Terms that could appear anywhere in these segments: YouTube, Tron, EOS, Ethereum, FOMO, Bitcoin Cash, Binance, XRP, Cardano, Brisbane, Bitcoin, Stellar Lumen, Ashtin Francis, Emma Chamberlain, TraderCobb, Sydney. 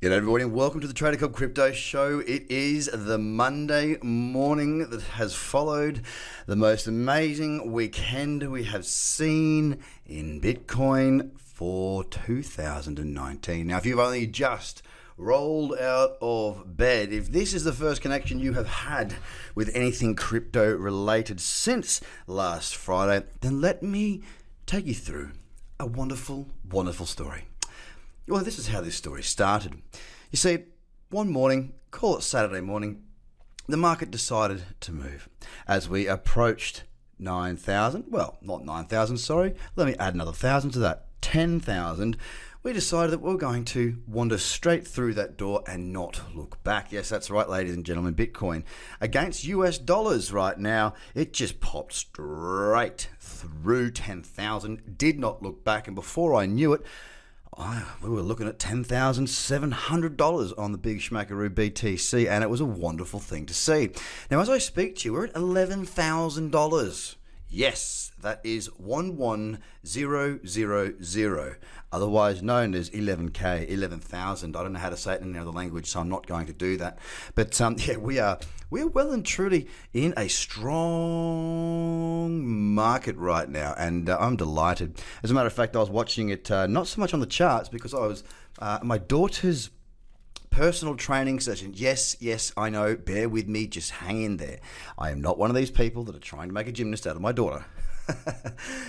G'day everybody and welcome to the TraderCobb Crypto Show. It is the Monday morning that has followed the most amazing weekend we have seen in Bitcoin for 2019. Now if you've only just rolled out of bed, if this is the first connection you have had with anything crypto related since last Friday, then let me take you through a wonderful, wonderful story. Well, this is how this story started. You see, one morning, call it Saturday morning, the market decided to move. As we approached 9,000, well, not 9,000, sorry, let me add another 1,000 to that, 10,000, we decided that we were going to wander straight through that door and not look back. Yes, that's right, ladies and gentlemen, Bitcoin against US dollars right now, it just popped straight through 10,000, did not look back, and before I knew it, we were looking at $10,700 on the big schmackaroo BTC, and it was a wonderful thing to see. Now, as I speak to you, we're at $11,000. Yes, that is 11000, otherwise known as 11K, 11,000. I don't know how to say it in any other language, so I'm not going to do that. But yeah, we're well and truly in a strong market right now, and I'm delighted. As a matter of fact, I was watching it not so much on the charts because I was my daughter's personal training session. Yes, I know, bear with me, just hang in there. I am not one of these people that are trying to make a gymnast out of my daughter.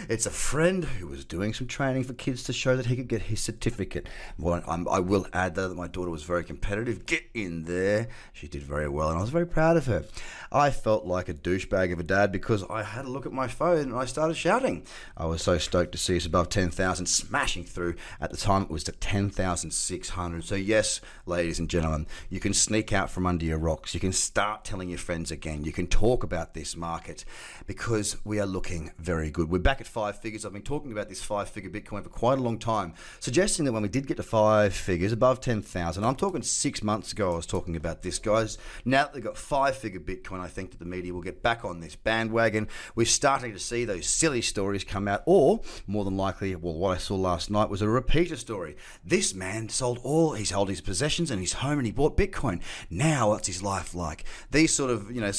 It's a friend who was doing some training for kids to show that he could get his certificate. Well, I will add though that my daughter was very competitive. Get in there. She did very well and I was very proud of her. I felt like a douchebag of a dad because I had a look at my phone and I started shouting. I was so stoked to see us above 10,000, smashing through. At the time it was to 10,600. So yes, ladies and gentlemen, you can sneak out from under your rocks. You can start telling your friends again. You can talk about this market because we are looking very very good. We're back at five figures. I've been talking about this five-figure Bitcoin for quite a long time, suggesting that when we did get to five figures, above 10,000, I'm talking 6 months ago I was talking about this, guys. Now that they've got five-figure Bitcoin, I think that the media will get back on this bandwagon. We're starting to see those silly stories come out, or more than likely, well, what I saw last night was a repeater story. This man sold all, he sold his possessions and his home and he bought Bitcoin. Now what's his life like? These sort of, you know,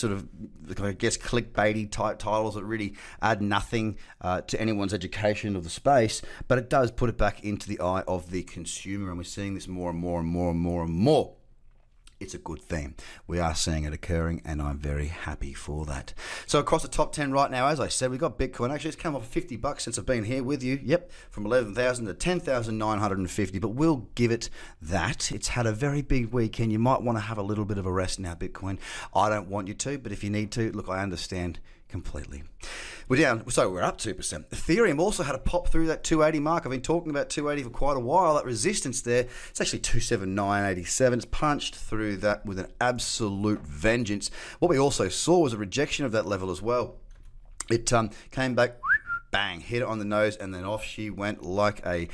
I guess clickbaity type titles that really add nothing to anyone's education of the space, but it does put it back into the eye of the consumer, and we're seeing this more and more and more and more and more. It's a good thing. We are seeing it occurring, and I'm very happy for that. So across the top 10 right now, as I said, we've got Bitcoin. Actually, it's come off 50 bucks since I've been here with you. Yep, from 11,000 to 10,950, but we'll give it that. It's had a very big weekend. You might want to have a little bit of a rest now, Bitcoin. I don't want you to, but if you need to, look, I understand completely. We're down, so we're up 2%. Ethereum also had a pop through that 280 mark. I've been talking about 280 for quite a while. That resistance there, it's actually 279.87. It's punched through that with an absolute vengeance. What we also saw was a rejection of that level as well. It came back, bang, hit it on the nose, and then off she went like a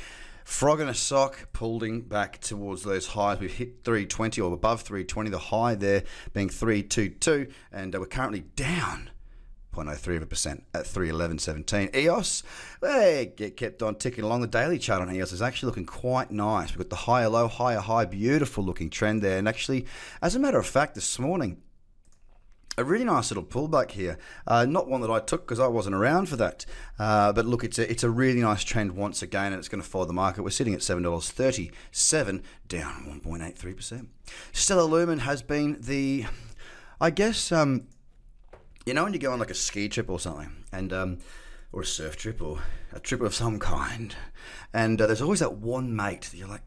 frog in a sock, pulling back towards those highs. We've hit 320 or above 320, the high there being 322, and we're currently down 0.03% at 311.17. EOS, they get kept on ticking along. The daily chart on EOS is actually looking quite nice. We've got the higher low, higher high, beautiful looking trend there. And actually, as a matter of fact, this morning, a really nice little pullback here. Not one that I took because I wasn't around for that. But look, it's a really nice trend once again, and it's going to follow the market. We're sitting at $7.37, down 1.83%. Stellar Lumen has been the, I guess, you know when you go on like a ski trip or something, and or a surf trip or a trip of some kind, and there's always that one mate that you're like,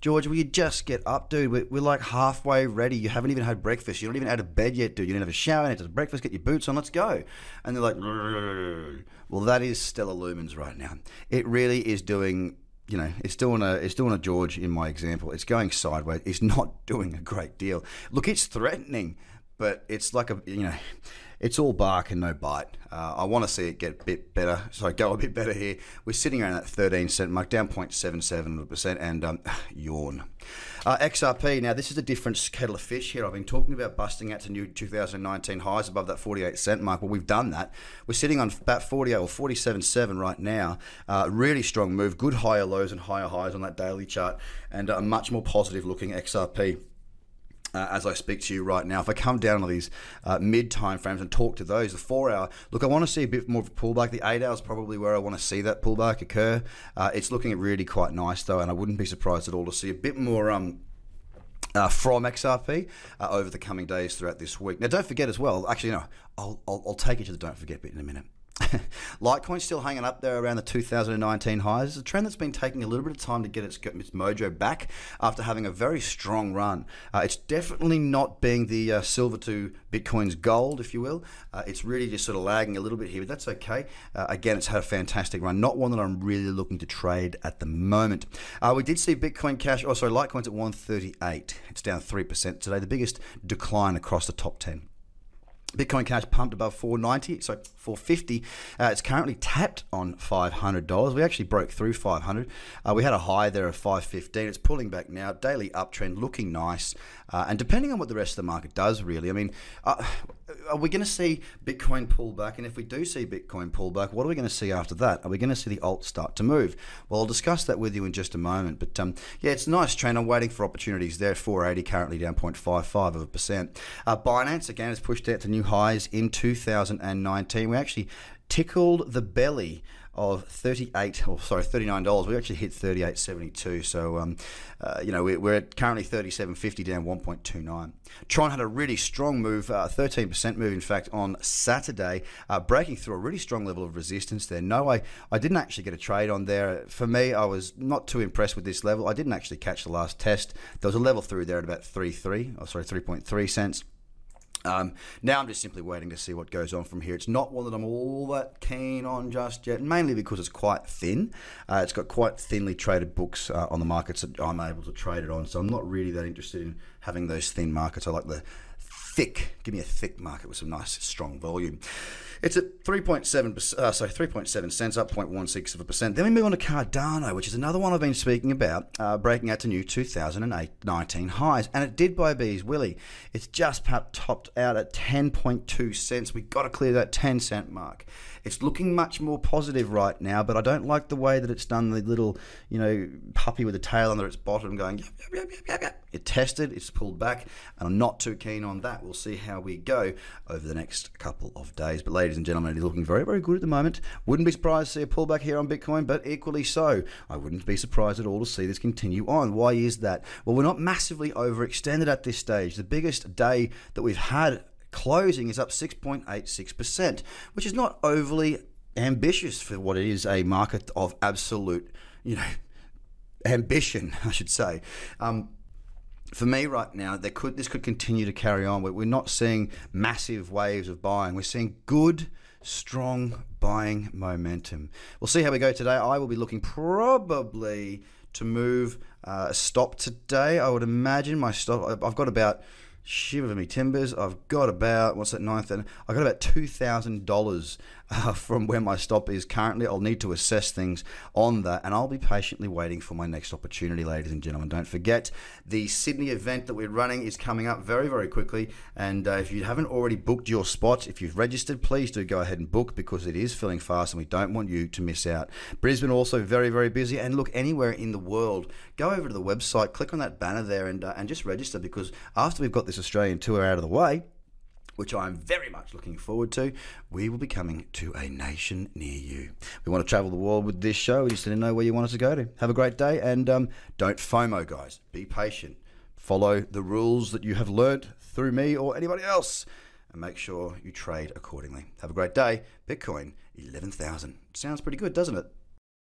George, will you just get up, dude? We're like halfway ready. You haven't even had breakfast. You're not even out of bed yet, dude. You didn't have a shower, you didn't have breakfast, get your boots on, let's go. And they're like, well, that is Stellar Lumens right now. It really is doing, you know, it's doing a George in my example. It's going sideways. It's not doing a great deal. Look, it's threatening, but it's like a, you know, it's all bark and no bite. I want to see it get a bit better, so I go a bit better here. We're sitting around that 13 cent mark, down 0.77%, and yawn. XRP, now this is a different kettle of fish here. I've been talking about busting out to new 2019 highs above that 48-cent mark. Well, we've done that. We're sitting on about 48 or 47.7 right now. Really strong move, good higher lows and higher highs on that daily chart, and a much more positive looking XRP. As I speak to you right now. If I come down to these mid time frames and talk to those, the 4 hour, look, I want to see a bit more of a pullback. The 8 hour is probably where I want to see that pullback occur. It's looking really quite nice though, and I wouldn't be surprised at all to see a bit more from XRP over the coming days throughout this week. Now, don't forget as well, actually, no, I'll take you to the don't forget bit in a minute. Litecoin's still hanging up there around the 2019 highs. It's a trend that's been taking a little bit of time to get its mojo back after having a very strong run. It's definitely not being the silver to Bitcoin's gold, if you will. It's really just sort of lagging a little bit here, but that's okay. Again, it's had a fantastic run. Not one that I'm really looking to trade at the moment. We did see Bitcoin Cash, oh sorry, Litecoin's at 138. It's down 3% today, the biggest decline across the top 10. Bitcoin Cash pumped above 490, so 450. It's currently tapped on $500. We actually broke through 500. We had a high there of 515. It's pulling back now. Daily uptrend, looking nice. And depending on what the rest of the market does, really, I mean, are we going to see Bitcoin pull back? And if we do see Bitcoin pull back, what are we going to see after that? Are we going to see the alt start to move? Well, I'll discuss that with you in just a moment. But yeah, it's a nice trend. I'm waiting for opportunities there. 480 currently down 0.55%. Binance again has pushed out to new highs in 2019. We actually tickled the belly of $39. We actually hit 38.72. So you know, we're at currently 37.50, down 1.29. Tron had a really strong move, 13% move in fact on Saturday, breaking through a really strong level of resistance there. No, I didn't actually get a trade on there. For me, I was not too impressed with this level. I didn't actually catch the last test. There was a level through there at about 3.3 cents. Now I'm just simply waiting to see what goes on from here. It's not one that I'm all that keen on just yet, mainly because it's quite thin. It's got quite thinly traded books on the markets that I'm able to trade it on, so I'm not really that interested in having those thin markets. I like the thick, give me a thick market with some nice strong volume. It's at 3.7 cents, up 0.16%. Then we move on to Cardano, which is another one I've been speaking about, breaking out to new 2019 highs, and it did by bees, Willie. It's just topped out at 10.2 cents. We've got to clear that 10-cent mark. It's looking much more positive right now, but I don't like the way that it's done the little, you know, puppy with the tail under its bottom going, yep, yep, yep, yep, yep, yep. It tested, it's pulled back, and I'm not too keen on that. We'll see how we go over the next couple of days. But ladies and gentlemen, it is looking very, very good at the moment. Wouldn't be surprised to see a pullback here on Bitcoin, but equally so, I wouldn't be surprised at all to see this continue on. Why is that? Well, we're not massively overextended at this stage. The biggest day that we've had closing is up 6.86%, which is not overly ambitious for what it is, a market of absolute, you know, ambition, I should say. For me right now, this could continue to carry on. We're not seeing massive waves of buying. We're seeing good, strong buying momentum. We'll see how we go today. I will be looking probably to move a stop today. I would imagine my stop, I've got about, shiver me timbers, I've got about, what's that, I've got about $2,000 from where my stop is currently. I'll need to assess things on that, and I'll be patiently waiting for my next opportunity, ladies and gentlemen. Don't forget, the Sydney event that we're running is coming up very, very quickly, and if you haven't already booked your spot, if you've registered, please do go ahead and book, because it is filling fast and we don't want you to miss out. Brisbane also very, very busy, and look, anywhere in the world, go over to the website, click on that banner there, and just register, because after we've got this Australian tour out of the way, which I'm very much looking forward to, we will be coming to a nation near you. We want to travel the world with this show. We just didn't know where you want us to go to. Have a great day, and don't FOMO, guys. Be patient. Follow the rules that you have learnt through me or anybody else, and make sure you trade accordingly. Have a great day. Bitcoin, 11,000. Sounds pretty good, doesn't it?